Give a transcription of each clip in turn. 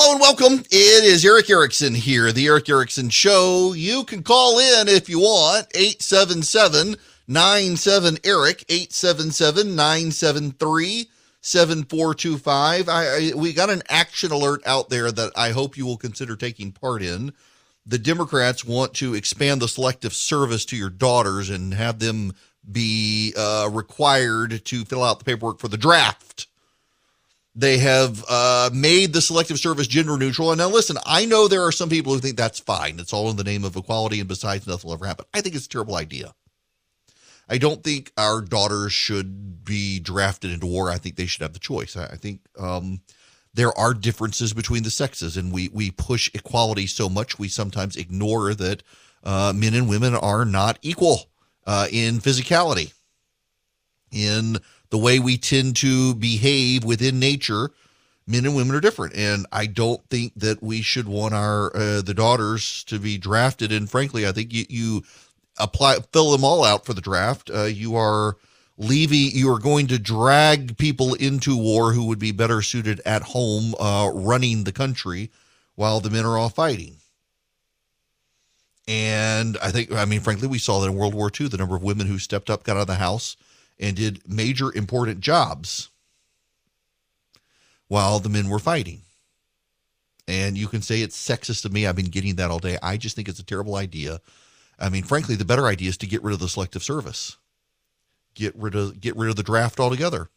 Hello and welcome. It is Eric Erickson here, the Eric Erickson Show. You can call in if you want, 877-97-ERIC, 877-973-7425. We got an action alert out there that I hope you will consider taking part in. The Democrats want to expand the selective service to your daughters and have them be required to fill out the paperwork for the draft. They have made the selective service gender neutral. And now listen, I know there are some people who think that's fine. It's all in the name of equality, and besides, nothing will ever happen. I think it's a terrible idea. I don't think our daughters should be drafted into war. I think they should have the choice. I think there are differences between the sexes, and we push equality so much we sometimes ignore that men and women are not equal in physicality, in the way we tend to behave within nature. Men and women are different, and I don't think that we should want our the daughters to be drafted. And frankly, I think you fill them all out for the draft. You are going to drag people into war who would be better suited at home running the country while the men are all fighting. And frankly, we saw that in World War II, the number of women who stepped up, got out of the house, and did major important jobs while the men were fighting. And you can say it's sexist of me. I've been getting that all day. I just think it's a terrible idea. Frankly, the better idea is to get rid of the selective service. Get rid of the draft altogether.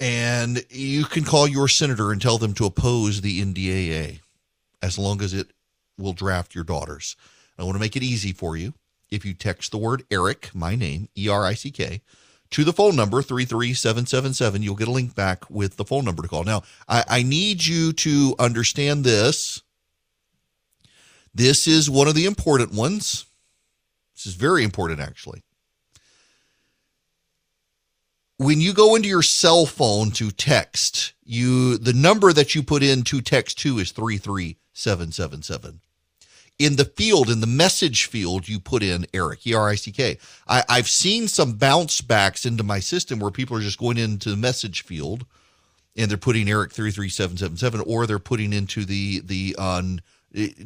And you can call your senator and tell them to oppose the NDAA as long as it will draft your daughters. I want to make it easy for you. If you text the word ERIC, my name, E-R-I-C-K, to the phone number 33777, you'll get a link back with the phone number to call. Now, I need you to understand this. This is one of the important ones. This is very important, actually. When you go into your cell phone to text, the number that you put in to text to is 33777. In the field, in the message field, you put in ERIC, E-R-I-C-K. I've seen some bounce backs into my system where people are just going into the message field and they're putting ERIC 33777, or they're putting into the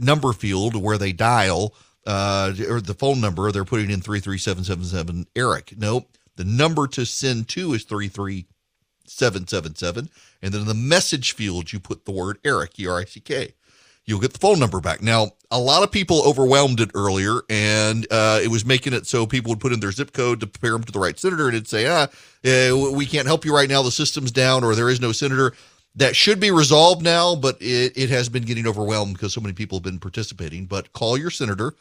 number field where they dial or the phone number, they're putting in 33777 ERIC. Nope. The number to send to is 33777. And then in the message field, you put the word ERIC, E-R-I-C-K. You'll get the phone number back. Now, a lot of people overwhelmed it earlier, and it was making it so people would put in their zip code to compare them to the right senator, and it'd say, we can't help you right now, the system's down, or there is no senator. That should be resolved now, but it has been getting overwhelmed because so many people have been participating. But call your senator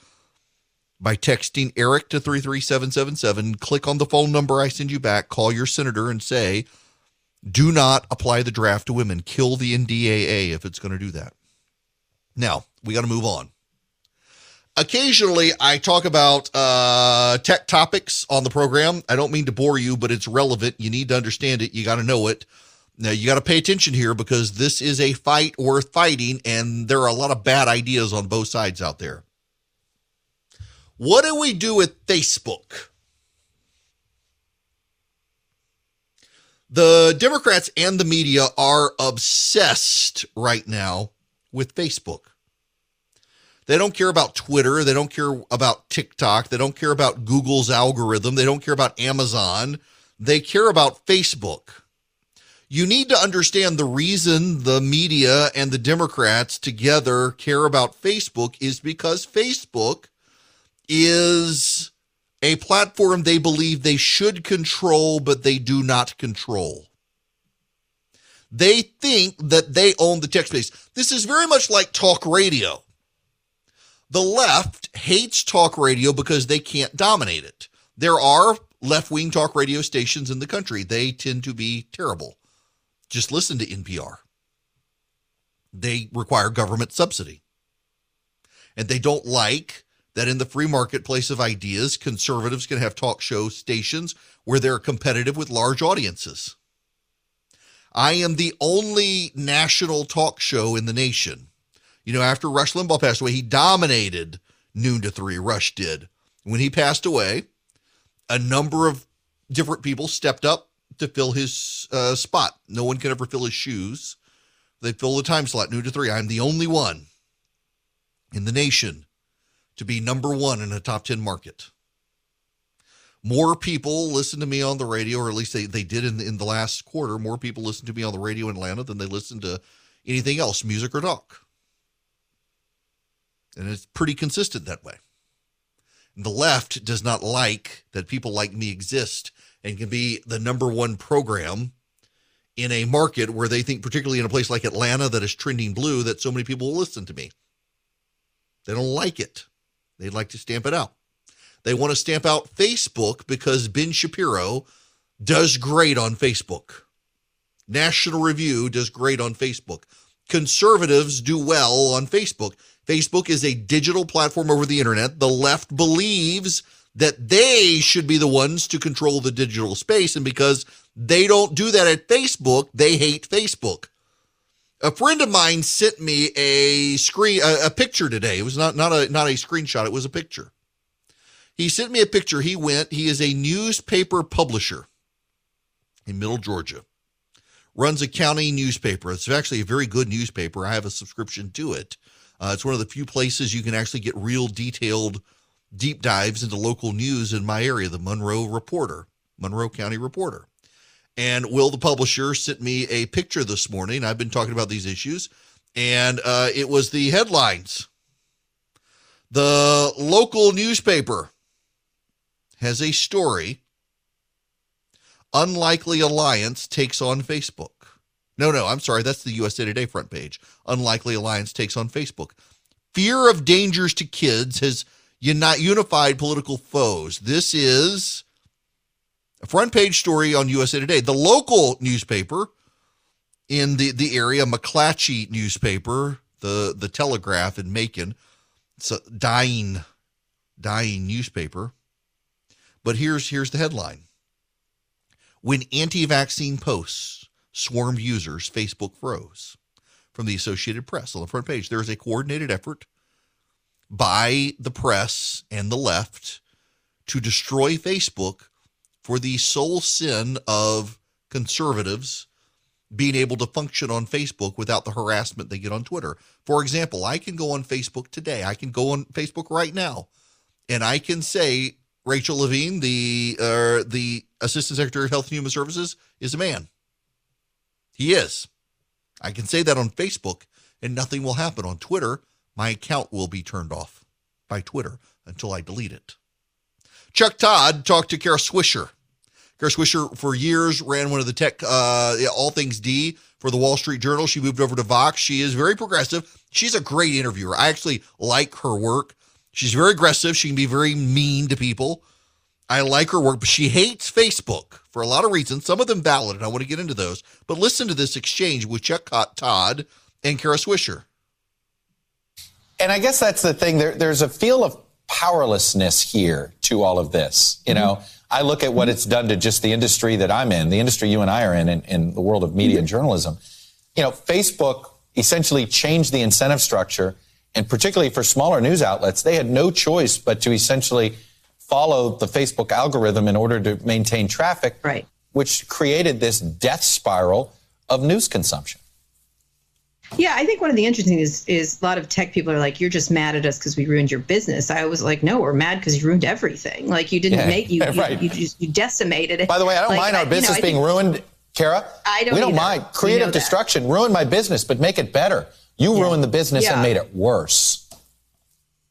by texting ERIC to 33777, click on the phone number I send you back, call your senator and say, do not apply the draft to women. Kill the NDAA if it's going to do that. Now, we got to move on. Occasionally, I talk about tech topics on the program. I don't mean to bore you, but it's relevant. You need to understand it. You got to know it. Now, you got to pay attention here because this is a fight worth fighting, and there are a lot of bad ideas on both sides out there. What do we do with Facebook? The Democrats and the media are obsessed right now with Facebook. They don't care about Twitter. They don't care about TikTok. They don't care about Google's algorithm. They don't care about Amazon. They care about Facebook. You need to understand the reason the media and the Democrats together care about Facebook is because Facebook is a platform they believe they should control, but they do not control. They think that they own the tech space. This is very much like talk radio. The left hates talk radio because they can't dominate it. There are left-wing talk radio stations in the country. They tend to be terrible. Just listen to NPR. They require government subsidy. And they don't like that in the free marketplace of ideas, conservatives can have talk show stations where they're competitive with large audiences. I am the only national talk show in the nation. You know, after Rush Limbaugh passed away, he dominated noon to 3, Rush did. When he passed away, a number of different people stepped up to fill his spot. No one can ever fill his shoes They fill the time slot, noon to 3. I'm the only one in the nation to be number one in a top 10 market. More people listen to me on the radio, or at least they did in the last quarter. More people listen to me on the radio in Atlanta than they listen to anything else, music or talk. And it's pretty consistent that way. And the left does not like that people like me exist and can be the number one program in a market where they think, particularly in a place like Atlanta that is trending blue, that so many people will listen to me. They don't like it. They'd like to stamp it out. They want to stamp out Facebook because Ben Shapiro does great on Facebook. National Review does great on Facebook. Conservatives do well on Facebook. Facebook is a digital platform over the internet. The left believes that they should be the ones to control the digital space, and because they don't do that at Facebook, they hate Facebook. A friend of mine sent me a picture today. It was not a screenshot. It was a picture. He sent me a picture. He is a newspaper publisher in Middle Georgia, runs a county newspaper. It's actually a very good newspaper. I have a subscription to it. It's one of the few places you can actually get real detailed deep dives into local news in my area, the Monroe County Reporter. And Will, the publisher, sent me a picture this morning. I've been talking about these issues, and it was the headlines. The local newspaper has a story. Unlikely alliance takes on Facebook. No, I'm sorry. That's the USA Today front page. Unlikely alliance takes on Facebook. Fear of dangers to kids has unified political foes. This is a front page story on USA Today. The local newspaper in the area, McClatchy newspaper, the Telegraph in Macon. It's a dying newspaper. But here's the headline. When anti-vaccine posts swarmed users, Facebook froze. From the Associated Press on the front page. There is a coordinated effort by the press and the left to destroy Facebook for the sole sin of conservatives being able to function on Facebook without the harassment they get on Twitter. For example, I can go on Facebook today. I can go on Facebook right now, and I can say Rachel Levine, the Assistant Secretary of Health and Human Services, is a man. He is. I can say that on Facebook, and nothing will happen. On Twitter, my account will be turned off by Twitter until I delete it. Chuck Todd talked to Kara Swisher. Kara Swisher, for years, ran one of the tech, All Things D for the Wall Street Journal. She moved over to Vox. She is very progressive. She's a great interviewer. I actually like her work. She's very aggressive. She can be very mean to people. I like her work, but she hates Facebook for a lot of reasons, some of them valid, and I want to get into those. But listen to this exchange with Chuck Todd and Kara Swisher. And I guess that's the thing. There's a feel of powerlessness here to all of this. You know, I look at what it's done to just the industry that I'm in, the industry you and I are in the world of media and journalism. You know, Facebook essentially changed the incentive structure, and particularly for smaller news outlets, they had no choice but to essentially follow the Facebook algorithm in order to maintain traffic, right, which created this death spiral of news consumption. Yeah, I think one of the interesting things is a lot of tech people are like, you're just mad at us because we ruined your business. I was like, no, we're mad because you ruined everything. Like, you didn't make, you decimated it. By the way, I don't mind our business being ruined, Kara. We don't mind. Creative destruction, ruin my business, but make it better. You ruined the business and made it worse.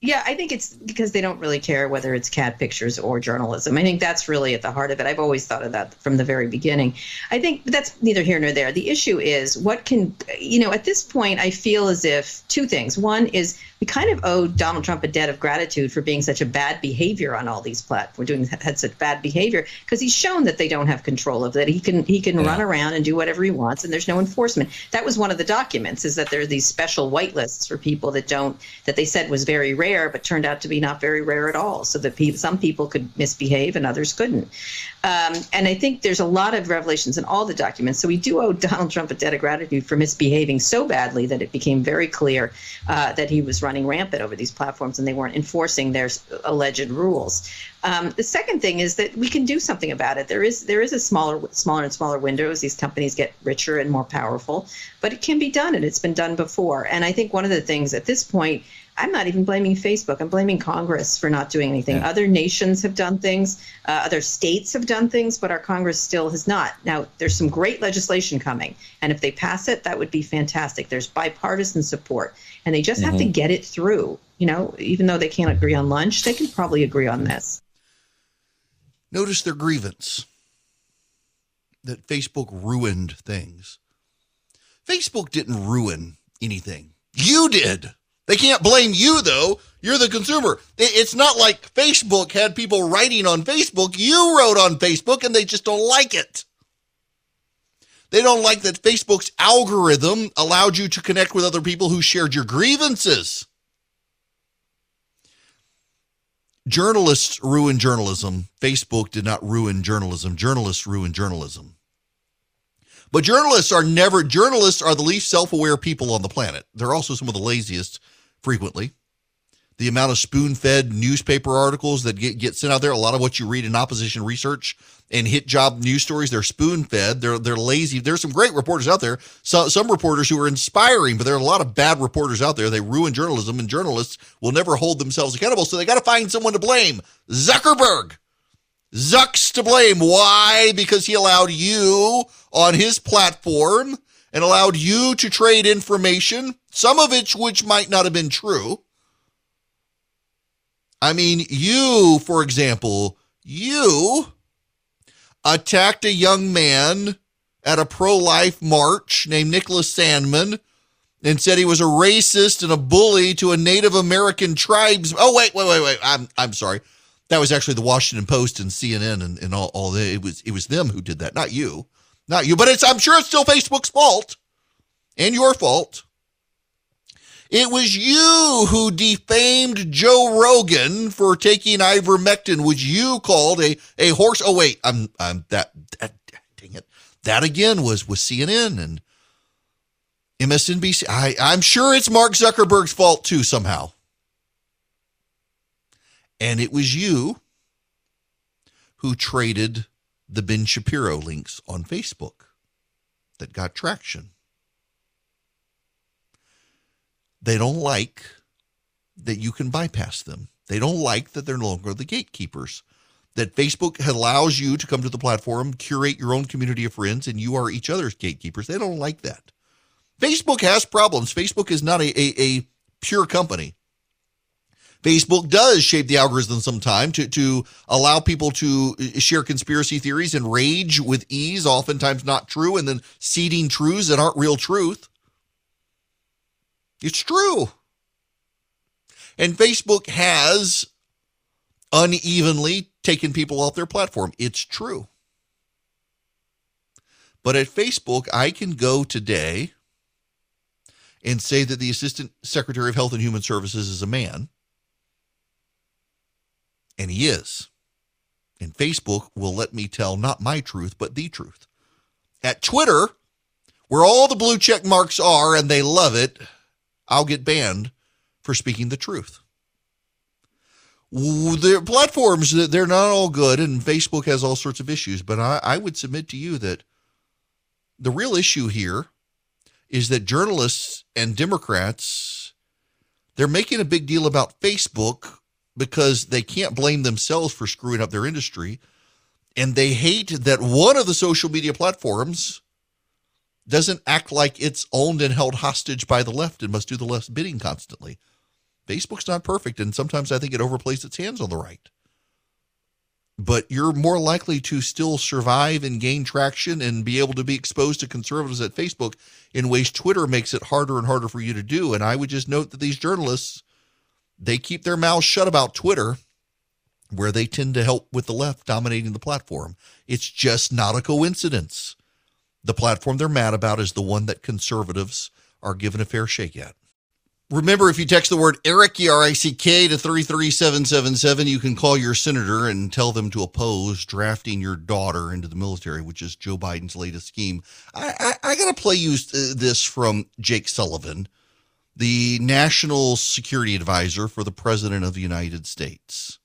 Yeah, I think it's because they don't really care whether it's cat pictures or journalism. I think that's really at the heart of it. I've always thought of that from the very beginning. I think that's neither here nor there. The issue is what can, you know, at this point, I feel as if two things. One is we kind of owe Donald Trump a debt of gratitude for being such a bad behavior on all these platforms, had such bad behavior, because he's shown that they don't have control of that. He can run around and do whatever he wants, and there's no enforcement. That was one of the documents, is that there are these special whitelists for people that they said was very rare, but turned out to be not very rare at all, so that some people could misbehave and others couldn't. And I think there's a lot of revelations in all the documents. So we do owe Donald Trump a debt of gratitude for misbehaving so badly that it became very clear that he was running rampant over these platforms and they weren't enforcing their alleged rules. The second thing is that we can do something about it. There is a smaller and smaller window as these companies get richer and more powerful, but it can be done, and it's been done before. And I think one of the things at this point, I'm not even blaming Facebook. I'm blaming Congress for not doing anything. Yeah. Other nations have done things. Other states have done things, but our Congress still has not. Now, there's some great legislation coming, and if they pass it, that would be fantastic. There's bipartisan support, and they just have to get it through. You know, even though they can't agree on lunch, they can probably agree on this. Notice their grievance that Facebook ruined things. Facebook didn't ruin anything. You did. They can't blame you, though. You're the consumer. It's not like Facebook had people writing on Facebook. You wrote on Facebook, and they just don't like it. They don't like that Facebook's algorithm allowed you to connect with other people who shared your grievances. Journalists ruin journalism. Facebook did not ruin journalism. Journalists ruin journalism. But journalists are the least self-aware people on the planet. They're also some of the laziest. Frequently, the amount of spoon-fed newspaper articles that get sent out there, a lot of what you read in opposition research and hit job news stories, they're spoon-fed, they're lazy. There's some great reporters out there, some reporters who are inspiring, but there are a lot of bad reporters out there. They ruin journalism, and journalists will never hold themselves accountable, so they got to find someone to blame. Zuckerberg. Zuck's to blame. Why? Because he allowed you on his platform and allowed you to trade information, some of which might not have been true. I mean, you, for example, you attacked a young man at a pro-life march named Nicholas Sandman and said he was a racist and a bully to a Native American tribes. Oh, wait. I'm sorry. That was actually the Washington Post and CNN and all that. It was them who did that, not you. Not you, but I'm sure it's still Facebook's fault and your fault. It was you who defamed Joe Rogan for taking ivermectin, which you called a horse. Oh, wait, that dang it. That again was CNN and MSNBC. I'm sure it's Mark Zuckerberg's fault too somehow. And it was you who traded the Ben Shapiro links on Facebook that got traction. They don't like that you can bypass them. They don't like that they're no longer the gatekeepers, that Facebook allows you to come to the platform, curate your own community of friends, and you are each other's gatekeepers. They don't like that. Facebook has problems. Facebook is not a pure company. Facebook does shape the algorithm sometime to allow people to share conspiracy theories and rage with ease, oftentimes not true, and then seeding truths that aren't real truth. It's true. And Facebook has unevenly taken people off their platform. It's true. But at Facebook, I can go today and say that the Assistant Secretary of Health and Human Services is a man. And he is. And Facebook will let me tell not my truth, but the truth. At Twitter, where all the blue check marks are and they love it, I'll get banned for speaking the truth. Their platforms, they're not all good, and Facebook has all sorts of issues. But I would submit to you that the real issue here is that journalists and Democrats, they're making a big deal about Facebook because they can't blame themselves for screwing up their industry. And they hate that one of the social media platforms doesn't act like it's owned and held hostage by the left and must do the left's bidding constantly. Facebook's not perfect, and sometimes I think it overplays its hands on the right. But you're more likely to still survive and gain traction and be able to be exposed to conservatives at Facebook in ways Twitter makes it harder and harder for you to do. And I would just note that these journalists, they keep their mouths shut about Twitter, where they tend to help with the left dominating the platform. It's just not a coincidence. The platform they're mad about is the one that conservatives are given a fair shake at. Remember, if you text the word ERICK, E-R-I-C-K, to 33777, you can call your senator and tell them to oppose drafting your daughter into the military, which is Joe Biden's latest scheme. I got to play you this from Jake Sullivan, the National Security Advisor for the President of the United States.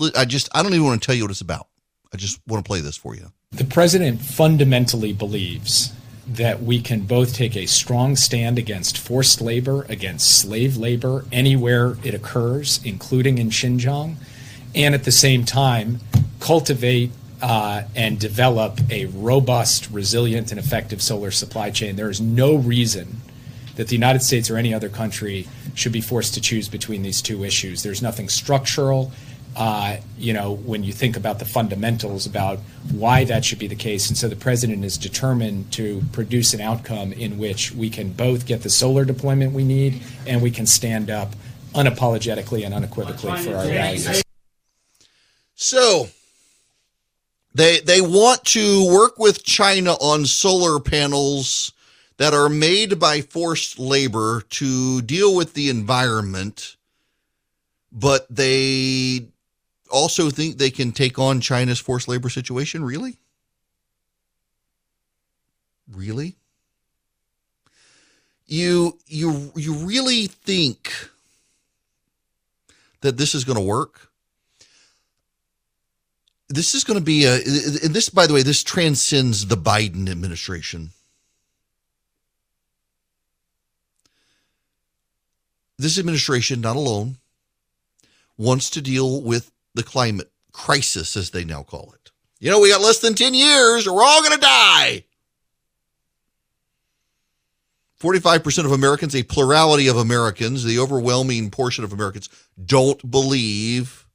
I don't even want to tell you what it's about. I just want to play this for you. The president fundamentally believes that we can both take a strong stand against forced labor, against slave labor, anywhere it occurs, including in Xinjiang, and at the same time cultivate and develop a robust, resilient, and effective solar supply chain. There is no reason that the United States or any other country should be forced to choose between these two issues. There's nothing structural, when you think about the fundamentals about why that should be the case. And so the president is determined to produce an outcome in which we can both get the solar deployment we need and we can stand up unapologetically and unequivocally for our values. So they want to work with China on solar panels that are made by forced labor to deal with the environment, but they also think they can take on China's forced labor situation? Really? Really? You really think that this is going to work? This is going to be this, by the way, this transcends the Biden administration. This administration, not alone, wants to deal with the climate crisis, as they now call it. We got less than 10 years, or we're all going to die. 45% of Americans, a plurality of Americans, the overwhelming portion of Americans, don't believe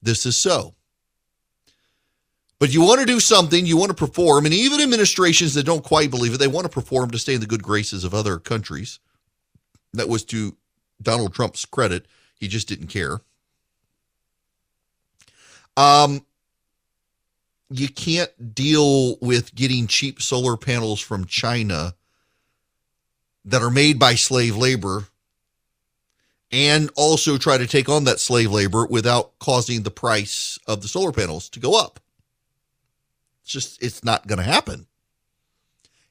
this is so. But you want to do something, you want to perform, and even administrations that don't quite believe it, they want to perform to stay in the good graces of other countries. That was to Donald Trump's credit. He just didn't care. You can't deal with getting cheap solar panels from China that are made by slave labor and also try to take on that slave labor without causing the price of the solar panels to go up. It's not going to happen.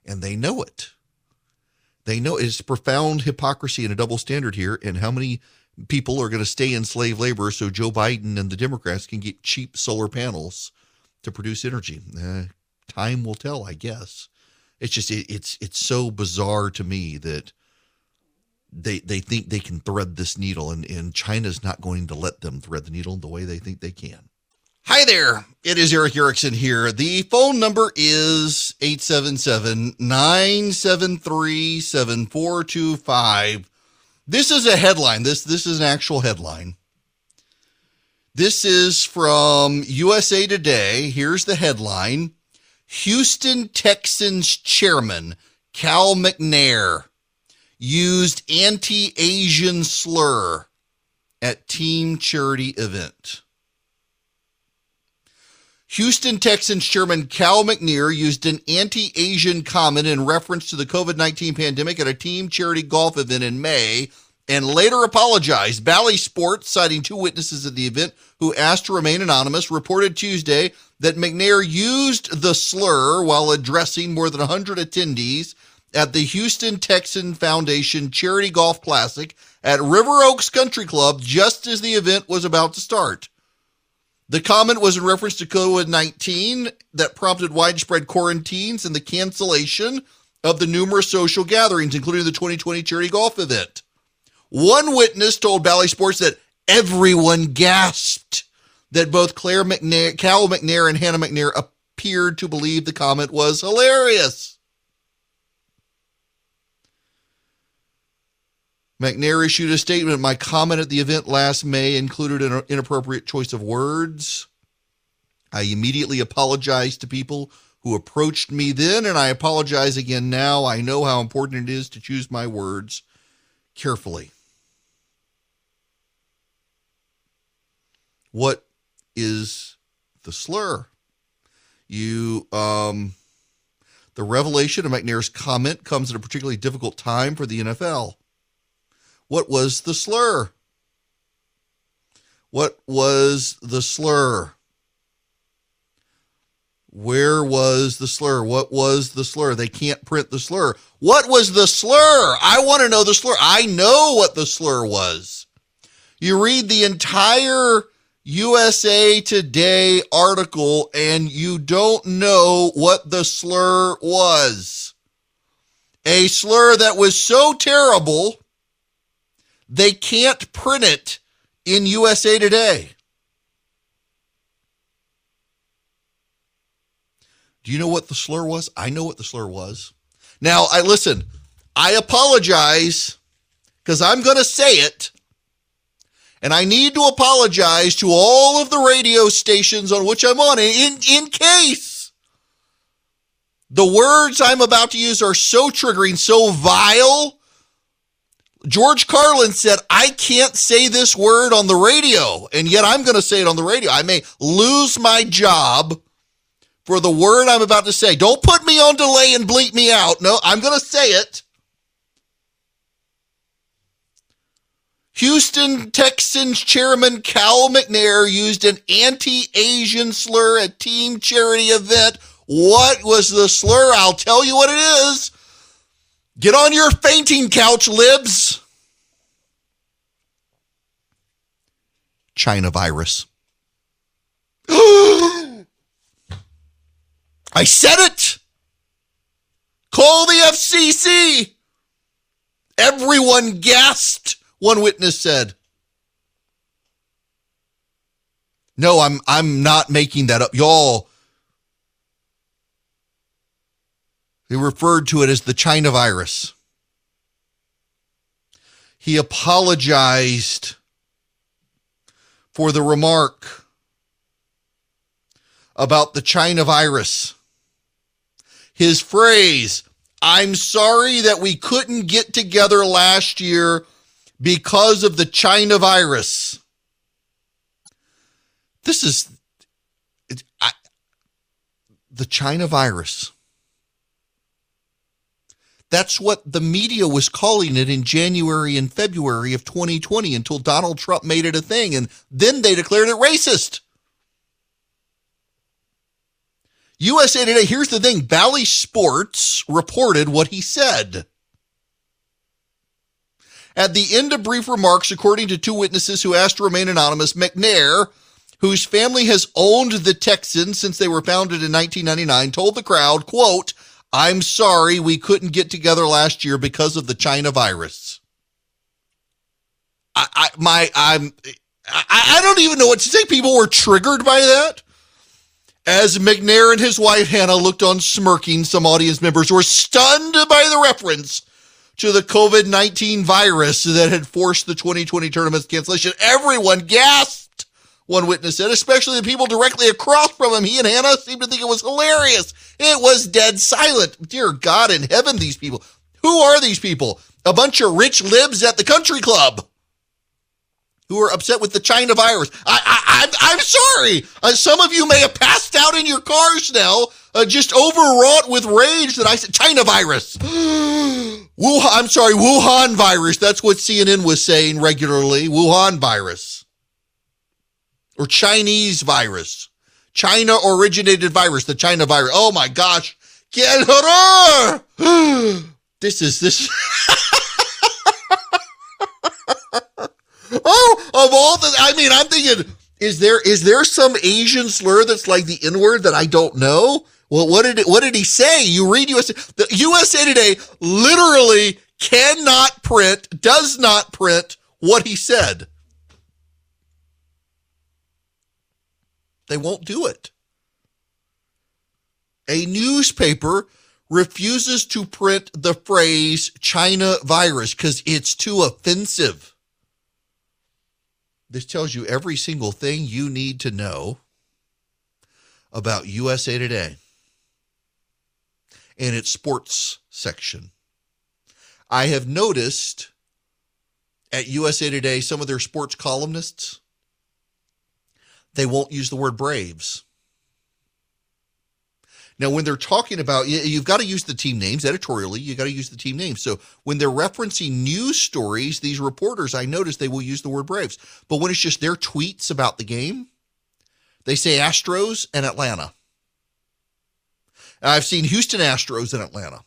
And they know it. They know it's profound hypocrisy and a double standard here. And how many people are going to stay in slave labor so Joe Biden and the Democrats can get cheap solar panels to produce energy? Time will tell, I guess. It's just, it's so bizarre to me that they think they can thread this needle, and China's not going to let them thread the needle the way they think they can. Hi there. It is Eric Erickson here. The phone number is 877-973-7425. This is a headline. This is an actual headline. This is from USA Today. Here's the headline. Houston Texans chairman Cal McNair used anti-Asian slur at team charity event. Houston Texans chairman Cal McNair used an anti-Asian comment in reference to the COVID-19 pandemic at a team charity golf event in May and later apologized. Bally Sports, citing two witnesses at the event who asked to remain anonymous, reported Tuesday that McNair used the slur while addressing more than 100 attendees at the Houston Texan Foundation Charity Golf Classic at River Oaks Country Club just as the event was about to start. The comment was in reference to COVID-19 that prompted widespread quarantines and the cancellation of the numerous social gatherings, including the 2020 charity golf event. One witness told Bally Sports that everyone gasped that both Cal McNair and Hannah McNair appeared to believe the comment was hilarious. McNair issued a statement. My comment at the event last May included an inappropriate choice of words. I immediately apologized to people who approached me then, and I apologize again now. I know how important it is to choose my words carefully. What is the slur? The revelation of McNair's comment comes at a particularly difficult time for the NFL. What was the slur? What was the slur? Where was the slur? What was the slur? They can't print the slur. What was the slur? I want to know the slur. I know what the slur was. You read the entire USA Today article and you don't know what the slur was. A slur that was so terrible, they can't print it in USA Today. Do you know what the slur was? I know what the slur was. Now, I apologize because I'm going to say it. And I need to apologize to all of the radio stations on which I'm on in case the words I'm about to use are so triggering, so vile. George Carlin said, I can't say this word on the radio, and yet I'm going to say it on the radio. I may lose my job for the word I'm about to say. Don't put me on delay and bleep me out. No, I'm going to say it. Houston Texans chairman Cal McNair used an anti-Asian slur at team charity event. What was the slur? I'll tell you what it is. Get on your fainting couch, libs. China virus. I said it. Call the FCC. Everyone gasped, one witness said. No, I'm not making that up. Y'all, they referred to it as the China virus. He apologized for the remark about the China virus. His phrase, I'm sorry that we couldn't get together last year because of the China virus. This is the China virus. That's what the media was calling it in January and February of 2020 until Donald Trump made it a thing, and then they declared it racist. USA Today, here's the thing, Bally Sports reported what he said. At the end of brief remarks, according to two witnesses who asked to remain anonymous, McNair, whose family has owned the Texans since they were founded in 1999, told the crowd, quote, I'm sorry we couldn't get together last year because of the China virus. I don't even know what to say. People were triggered by that. As McNair and his wife, Hannah, looked on smirking, some audience members were stunned by the reference to the COVID-19 virus that had forced the 2020 tournament's cancellation. Everyone gasped, one witness said, especially the people directly across from him. He and Hannah seemed to think it was hilarious. It was dead silent. Dear God in heaven, these people. Who are these people? A bunch of rich libs at the country club who are upset with the China virus. I'm sorry. Some of you may have passed out in your cars now, just overwrought with rage that I said, China virus. Wuhan virus. That's what CNN was saying regularly. Wuhan virus. Or Chinese virus. China-originated virus, the China virus. Oh, my gosh. Quel horror! This is... Oh, of all the, I'm thinking, is there some Asian slur that's like the N-word that I don't know? Well, what did he say? You read the USA Today literally does not print what he said. They won't do it. A newspaper refuses to print the phrase China virus because it's too offensive. This tells you every single thing you need to know about USA Today and its sports section. I have noticed at USA Today, some of their sports columnists, they won't use the word Braves. Now, when they're talking about, you've got to use the team names editorially. You've got to use the team names. So when they're referencing news stories, these reporters, I notice they will use the word Braves. But when it's just their tweets about the game, they say Astros and Atlanta. I've seen Houston Astros in Atlanta.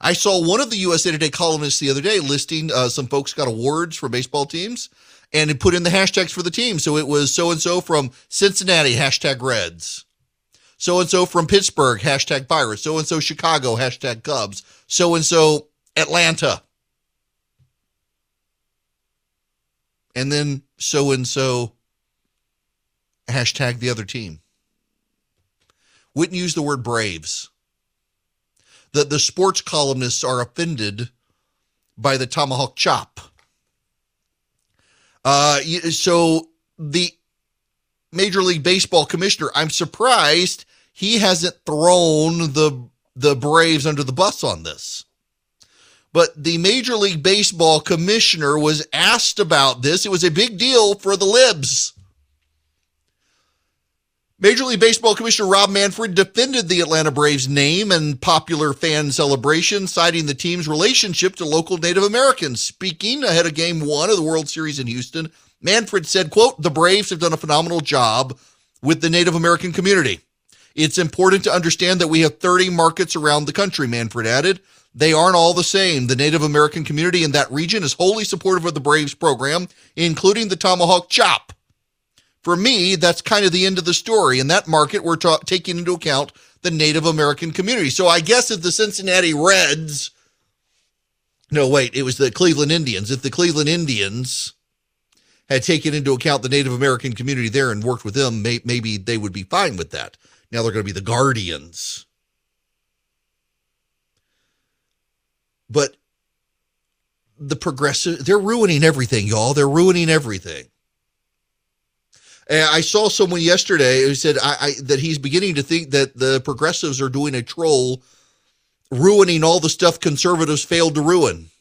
I saw one of the USA Today columnists the other day listing some folks got awards for baseball teams and it put in the hashtags for the team. So it was so-and-so from Cincinnati, hashtag Reds. So-and-so from Pittsburgh, hashtag Pirates. So-and-so Chicago, hashtag Cubs. So-and-so Atlanta. And then so-and-so hashtag the other team. Wouldn't use the word Braves. The sports columnists are offended by the tomahawk chop. So the Major League Baseball commissioner, I'm surprised he hasn't thrown the Braves under the bus on this. But the Major League Baseball commissioner was asked about this. It was a big deal for the Libs. Major League Baseball Commissioner Rob Manfred defended the Atlanta Braves' name and popular fan celebration, citing the team's relationship to local Native Americans. Speaking ahead of Game 1 of the World Series in Houston, Manfred said, quote, "The Braves have done a phenomenal job with the Native American community. It's important to understand that we have 30 markets around the country," Manfred added. "They aren't all the same. The Native American community in that region is wholly supportive of the Braves program, including the tomahawk chop. For me, that's kind of the end of the story. In that market, we're taking into account the Native American community." So I guess if the Cincinnati Reds, no, wait, it was the Cleveland Indians. If the Cleveland Indians had taken into account the Native American community there and worked with them, maybe they would be fine with that. Now they're going to be the Guardians. But the progressive, they're ruining everything, y'all. They're ruining everything. I saw someone yesterday who said that he's beginning to think that the progressives are doing a troll, ruining all the stuff conservatives failed to ruin.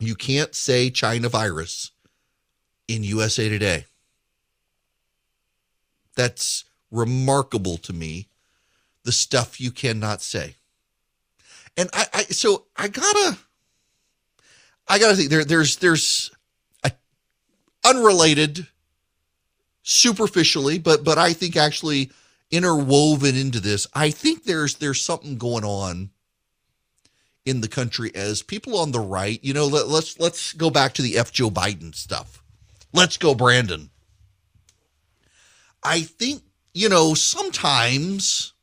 You can't say China virus in USA Today. That's remarkable to me, the stuff you cannot say. And I gotta think there's unrelated, superficially, but I think actually interwoven into this. I think there's something going on in the country as people on the right, you know, let's go back to the F Joe Biden stuff. Let's go, Brandon. I think, you know, sometimes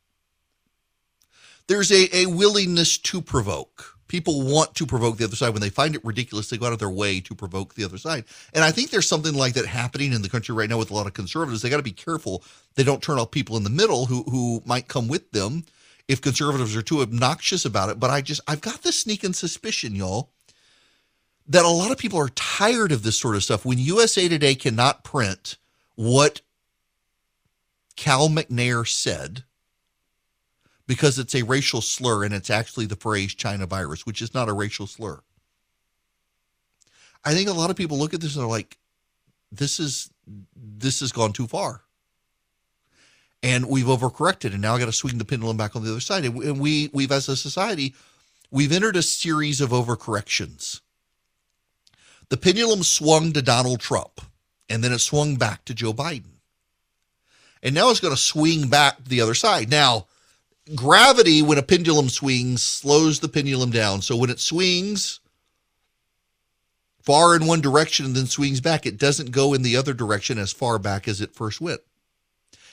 there's a willingness to provoke. People want to provoke the other side. When they find it ridiculous, they go out of their way to provoke the other side. And I think there's something like that happening in the country right now with a lot of conservatives. They got to be careful they don't turn off people in the middle who might come with them if conservatives are too obnoxious about it. But I've got this sneaking suspicion, y'all, that a lot of people are tired of this sort of stuff. When USA Today cannot print what Cal McNair said, because it's a racial slur and it's actually the phrase China virus, which is not a racial slur. I think a lot of people look at this and are like, this has gone too far. And we've overcorrected, and now I got to swing the pendulum back on the other side. And we've as a society, we've entered a series of overcorrections. The pendulum swung to Donald Trump, and then it swung back to Joe Biden. And now it's going to swing back the other side. Now, gravity, when a pendulum swings, slows the pendulum down. So when it swings far in one direction and then swings back, it doesn't go in the other direction as far back as it first went.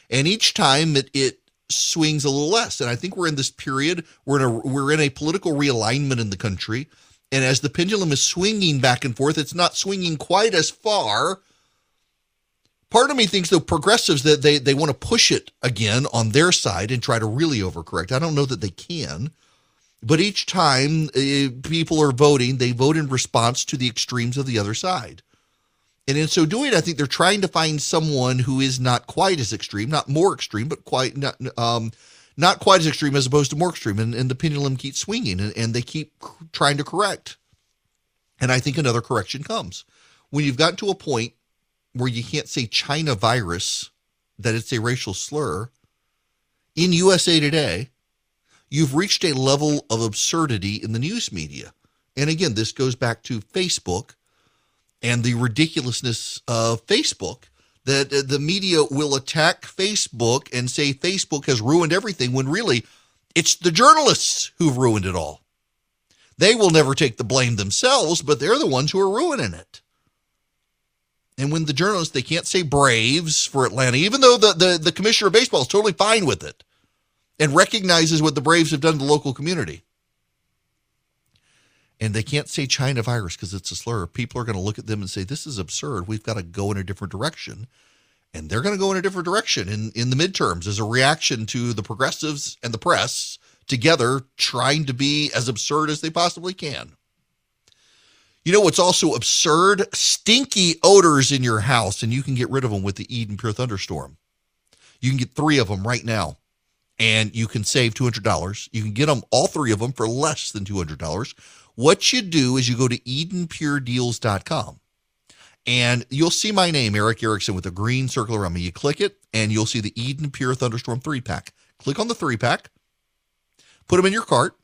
And each time it swings a little less. And I think we're in this period, we're in a political realignment in the country. And as the pendulum is swinging back and forth, it's not swinging quite as far. Part of me thinks, though, progressives, that they want to push it again on their side and try to really overcorrect. I don't know that they can, but each time people are voting, they vote in response to the extremes of the other side. And in so doing, I think they're trying to find someone who is not quite as extreme, not more extreme, but quite not quite as extreme as opposed to more extreme. And the pendulum keeps swinging, and they keep trying to correct. And I think another correction comes. When you've gotten to a point where you can't say China virus, that it's a racial slur, in USA Today, you've reached a level of absurdity in the news media. And again, this goes back to Facebook and the ridiculousness of Facebook, that the media will attack Facebook and say Facebook has ruined everything when really It's the journalists who've ruined it all. They will never take the blame themselves, but they're the ones who are ruining it. And when the journalists, they can't say Braves for Atlanta, even though the commissioner of baseball is totally fine with it and recognizes what the Braves have done to the local community. And they can't say China virus because it's a slur. People are going to look at them and say, this is absurd. We've got to go in a different direction. And they're going to go in a different direction in the midterms as a reaction to the progressives and the press together trying to be as absurd as they possibly can. You know what's also absurd? Stinky odors in your house, and you can get rid of them with the Eden Pure Thunderstorm. You can get 3 of them right now, and you can save $200. You can get them, all 3 of them, for less than $200. What you do is you go to EdenPureDeals.com, and you'll see my name, Eric Erickson, with a green circle around me. You click it, and you'll see the Eden Pure Thunderstorm 3-pack. Click on the 3-pack, put them in your cart,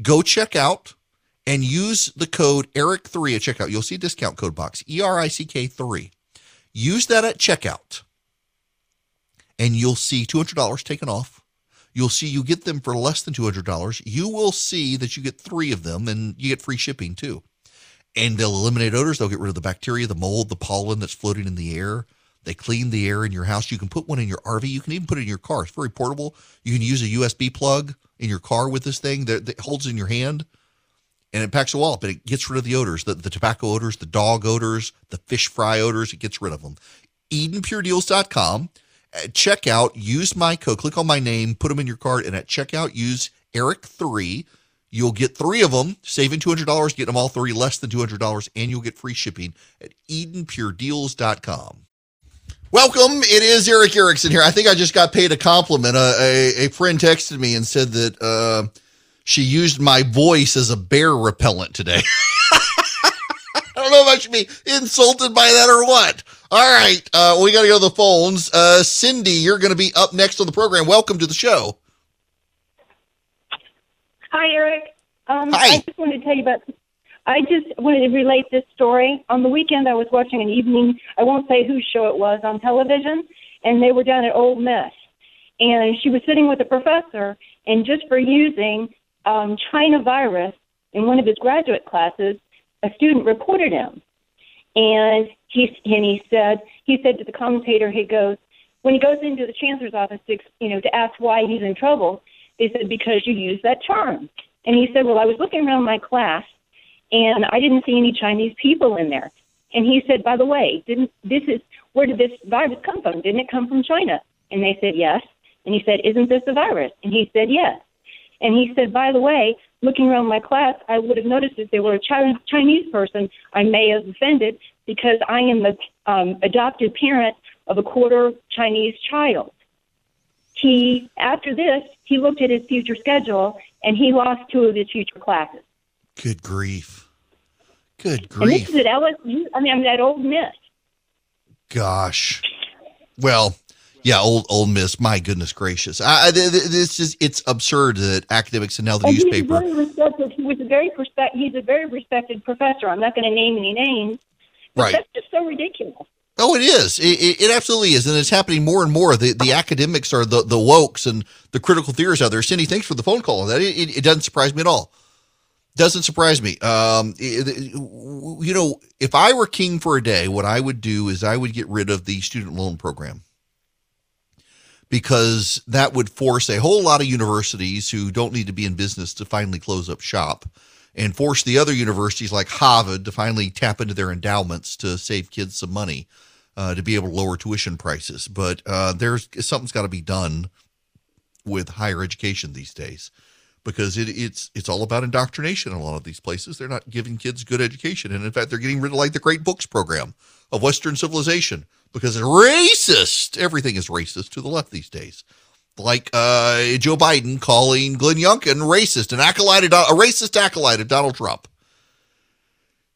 go check out, and use the code ERIC3 at checkout. You'll see discount code box, ERICK3. Use that at checkout, and you'll see $200 taken off. You'll see you get them for less than $200. You will see that you get 3 of them, and you get free shipping too. And they'll eliminate odors. They'll get rid of the bacteria, the mold, the pollen that's floating in the air. They clean the air in your house. You can put one in your RV. You can even put it in your car. It's very portable. You can use a USB plug in your car with this thing that holds in your hand. And it packs a wallop, and it gets rid of the odors, the tobacco odors, the dog odors, the fish fry odors. It gets rid of them. EdenPureDeals.com. At checkout, use my code. Click on my name, put them in your cart, and at checkout, use ERIC3. You'll get 3 of them, saving $200, getting them all 3, less than $200, and you'll get free shipping at EdenPureDeals.com. Welcome. It is Eric Erickson here. I think I just got paid a compliment. A friend texted me and said that... she used my voice as a bear repellent today. I don't know if I should be insulted by that or what. All right, we got to go to the phones. Cindy, you're going to be up next on the program. Welcome to the show. Hi, Eric. Hi. I just wanted to relate this story. On the weekend, I was watching an evening, I won't say whose show it was, on television, and they were down at Ole Miss. And she was sitting with a professor, and just for using... China virus in one of his graduate classes, a student reported him. And he said to the commentator, he goes, when he goes into the chancellor's office to, to ask why he's in trouble, they said, because you used that term. And he said, well, I was looking around my class and I didn't see any Chinese people in there. And he said, by the way, where did this virus come from? Didn't it come from China? And they said, yes. And he said, isn't this a virus? And he said, yes. And he said, by the way, looking around my class, I would have noticed if there were a Chinese person, I may have offended because I am the adopted parent of a quarter Chinese child. After this, he looked at his future schedule, and he lost 2 of his future classes. Good grief. Good grief. And this is at LSU. I'm at Ole Miss. Gosh. Well... yeah, Ole Miss. My goodness gracious! It's absurd that academics and now the newspaper. He's a very respected professor. I'm not going to name any names. But right. That's just so ridiculous. Oh, it is. It absolutely is, and it's happening more and more. The academics are the wokes and the critical theorists out there. Cindy, thanks for the phone call on that. It doesn't surprise me at all. Doesn't surprise me. If I were king for a day, what I would do is I would get rid of the student loan program, because that would force a whole lot of universities who don't need to be in business to finally close up shop and force the other universities like Harvard to finally tap into their endowments to save kids some money to be able to lower tuition prices. But something's got to be done with higher education these days because it's all about indoctrination in a lot of these places. They're not giving kids good education. And in fact, they're getting rid of like the Great Books program of Western civilization, because it's racist. Everything is racist to the left these days. Like Joe Biden calling Glenn Youngkin racist, a racist acolyte of Donald Trump.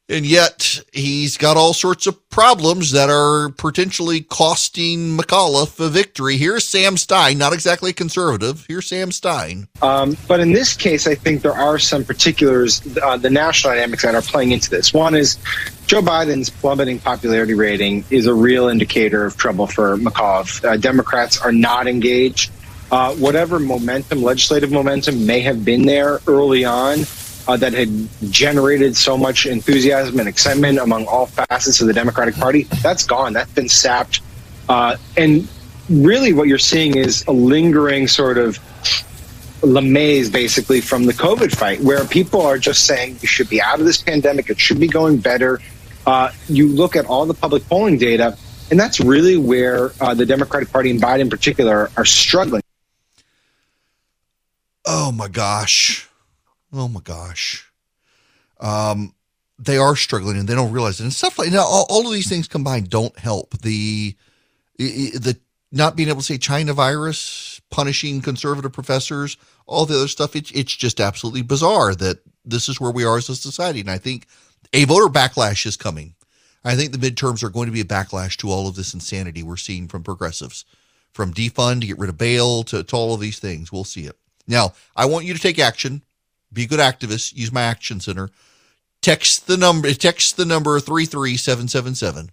And yet he's got all sorts of problems that are potentially costing McAuliffe a victory. Here's Sam Stein, not exactly a conservative. Here's Sam Stein. But in this case, I think there are some particulars, the national dynamics that are playing into this. One is Joe Biden's plummeting popularity rating is a real indicator of trouble for McAuliffe. Democrats are not engaged whatever momentum, legislative momentum may have been there early on that had generated so much enthusiasm and excitement among all facets of the Democratic Party, that's gone. That's been sapped. And really what you're seeing is a lingering sort of lamaze, basically, from the COVID fight, where people are just saying you should be out of this pandemic. It should be going better. You look at all the public polling data, and that's really where the Democratic Party and Biden in particular are struggling. Oh, my gosh. Oh, my gosh. They are struggling, and they don't realize it. And stuff like now, all of these things combined don't help. The not being able to say China virus, punishing conservative professors, all the other stuff, it's just absolutely bizarre that this is where we are as a society. And I think a voter backlash is coming. I think the midterms are going to be a backlash to all of this insanity we're seeing from progressives, from defund to get rid of bail to all of these things. We'll see it. Now, I want you to take action. Be a good activist. Use my action center. Text the number 33777.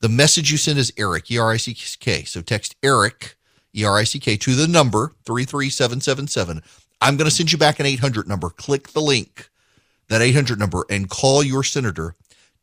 The message you send is Eric, E-R-I-C-K. So text Eric, E-R-I-C-K, to the number 33777. I'm going to send you back an 800 number. Click the link, that 800 number, and call your senator.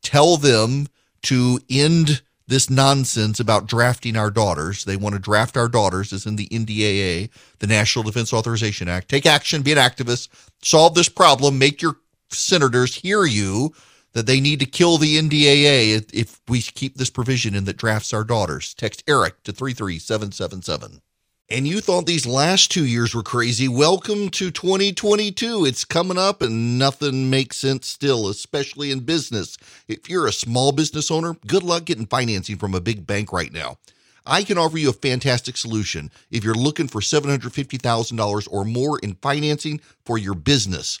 Tell them to end this nonsense about drafting our daughters. They want to draft our daughters. It's in the NDAA, the National Defense Authorization Act. Take action. Be an activist. Solve this problem. Make your senators hear you, that they need to kill the NDAA if we keep this provision in that drafts our daughters. Text ERIC to 33777. And you thought these last 2 years were crazy. Welcome to 2022. It's coming up and nothing makes sense still, especially in business. If you're a small business owner, good luck getting financing from a big bank right now. I can offer you a fantastic solution if you're looking for $750,000 or more in financing for your business.